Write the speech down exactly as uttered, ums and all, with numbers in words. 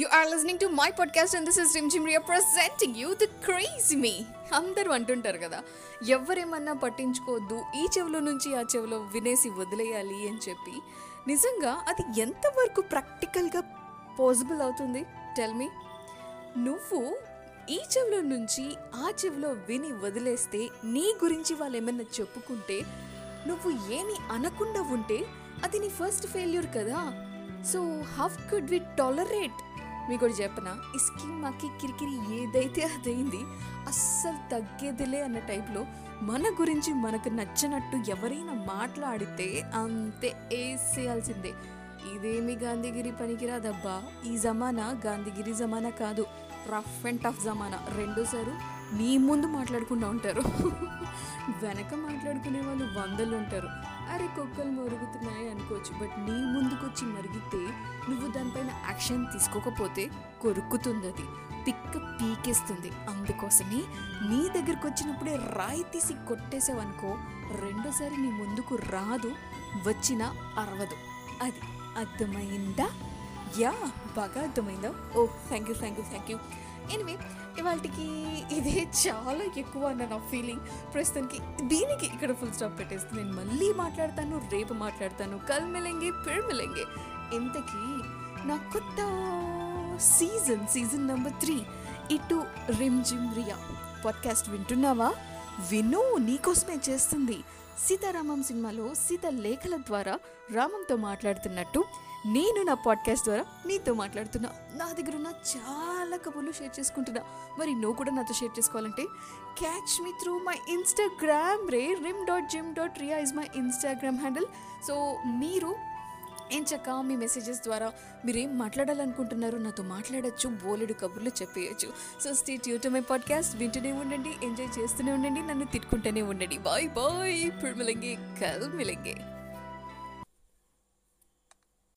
You are listening to my podcast and this is Jim Jimriya presenting you the Crazy Me. అందరూ అంటుంటారు కదా, ఎవరేమన్నా పట్టించుకోవద్దు, ఈ చెవిలో నుంచి ఆ చెవిలో వినేసి వదిలేయాలి అని చెప్పి. నిజంగా అది ఎంతవరకు ప్రాక్టికల్గా పాసిబుల్ అవుతుంది? Tell me. నువ్వు ఈ చెవిలో నుంచి ఆ చెవిలో విని వదిలేస్తే, నీ గురించి వాళ్ళు ఏమన్నా చెప్పుకుంటే నువ్వు ఏమి అనకుండా ఉంటే అది నీ ఫస్ట్ ఫెయిల్యూర్ కదా. So how could we tolerate? మీకు కూడా చెప్పనా, ఈ స్కిన్ మాకి కిరికిరి ఏదైతే అదైంది, అస్సలు తగ్గేదిలే అన్న టైప్లో మన గురించి మనకు నచ్చినట్టు ఎవరైనా మాట్లాడితే అంతే వేసేయాల్సిందే. ఇదేమి గాంధీగిరి పనికిరాదబ్బా. ఈ జమానా గాంధీగిరి జమానా కాదు, రఫ్ అండ్ టఫ్ జమానా. రెండోసారి నీ ముందు మాట్లాడుకుంటూ ఉంటారు, వెనక మాట్లాడుకునే వాళ్ళు వందలు ఉంటారు. అరే కుక్కలు మరుగుతున్నాయి అనుకోవచ్చు, బట్ నీ ముందుకు వచ్చి మరిగితే నువ్వు దానిపైన యాక్షన్ తీసుకోకపోతే కొరుక్కుతుంది, అది పిక్క పీకేస్తుంది. అందుకోసమే నీ దగ్గరకు వచ్చినప్పుడే రాయి తీసి కొట్టేసావనుకో, రెండోసారి నీ ముందుకు రాదు, వచ్చినా అరవదు. అది అర్థమైందా? యా, బాగా అర్థమైందా? Oh thank you thank you thank you anyway, ఇవాళకి ఇదే చాలా ఎక్కువ అన్న నా ఫీలింగ్. ప్రస్తుతానికి దీనికి ఇక్కడ ఫుల్ స్టాప్ పెట్టేస్తే, నేను మళ్ళీ మాట్లాడతాను, రేపు మాట్లాడతాను, కల్మిలెంగే పిర్మిలెంగే. ఇంతకీ నా కొత్త సీజన్ సీజన్ నెంబర్ త్రీ ఇటు రిమ్ జిమ్ రియా పాడ్కాస్ట్ వింటున్నావా? విను, నీకోసమే చేస్తుంది. సీతారామం సినిమాలో సీత లేఖల ద్వారా రామంతో మాట్లాడుతున్నట్టు నేను నా పాడ్కాస్ట్ ద్వారా నీతో మాట్లాడుతున్నా. నా దగ్గర ఉన్న చాలా కబుర్లు షేర్ చేసుకుంటున్నా, మరి నువ్వు కూడా నాతో షేర్ చేసుకోవాలంటే catch me through my Instagram. రే Rim dot Jim dot Ria is my Instagram handle. So మీరు ఏం చక్క మీ మెసేజెస్ ద్వారా మీరేం మాట్లాడాలనుకుంటున్నారు నాతో మాట్లాడచ్చు, బోలెడు కబుర్లు చెప్పేయచ్చు. So stay tune to my podcast. వింటూనే ఉండండి, ఎంజాయ్ చేస్తూనే ఉండండి, నన్ను తిట్టుకుంటూనే ఉండండి. బాయ్ బాయ్, ఇప్పుడు మిలంగే, కల్ మిలంగే.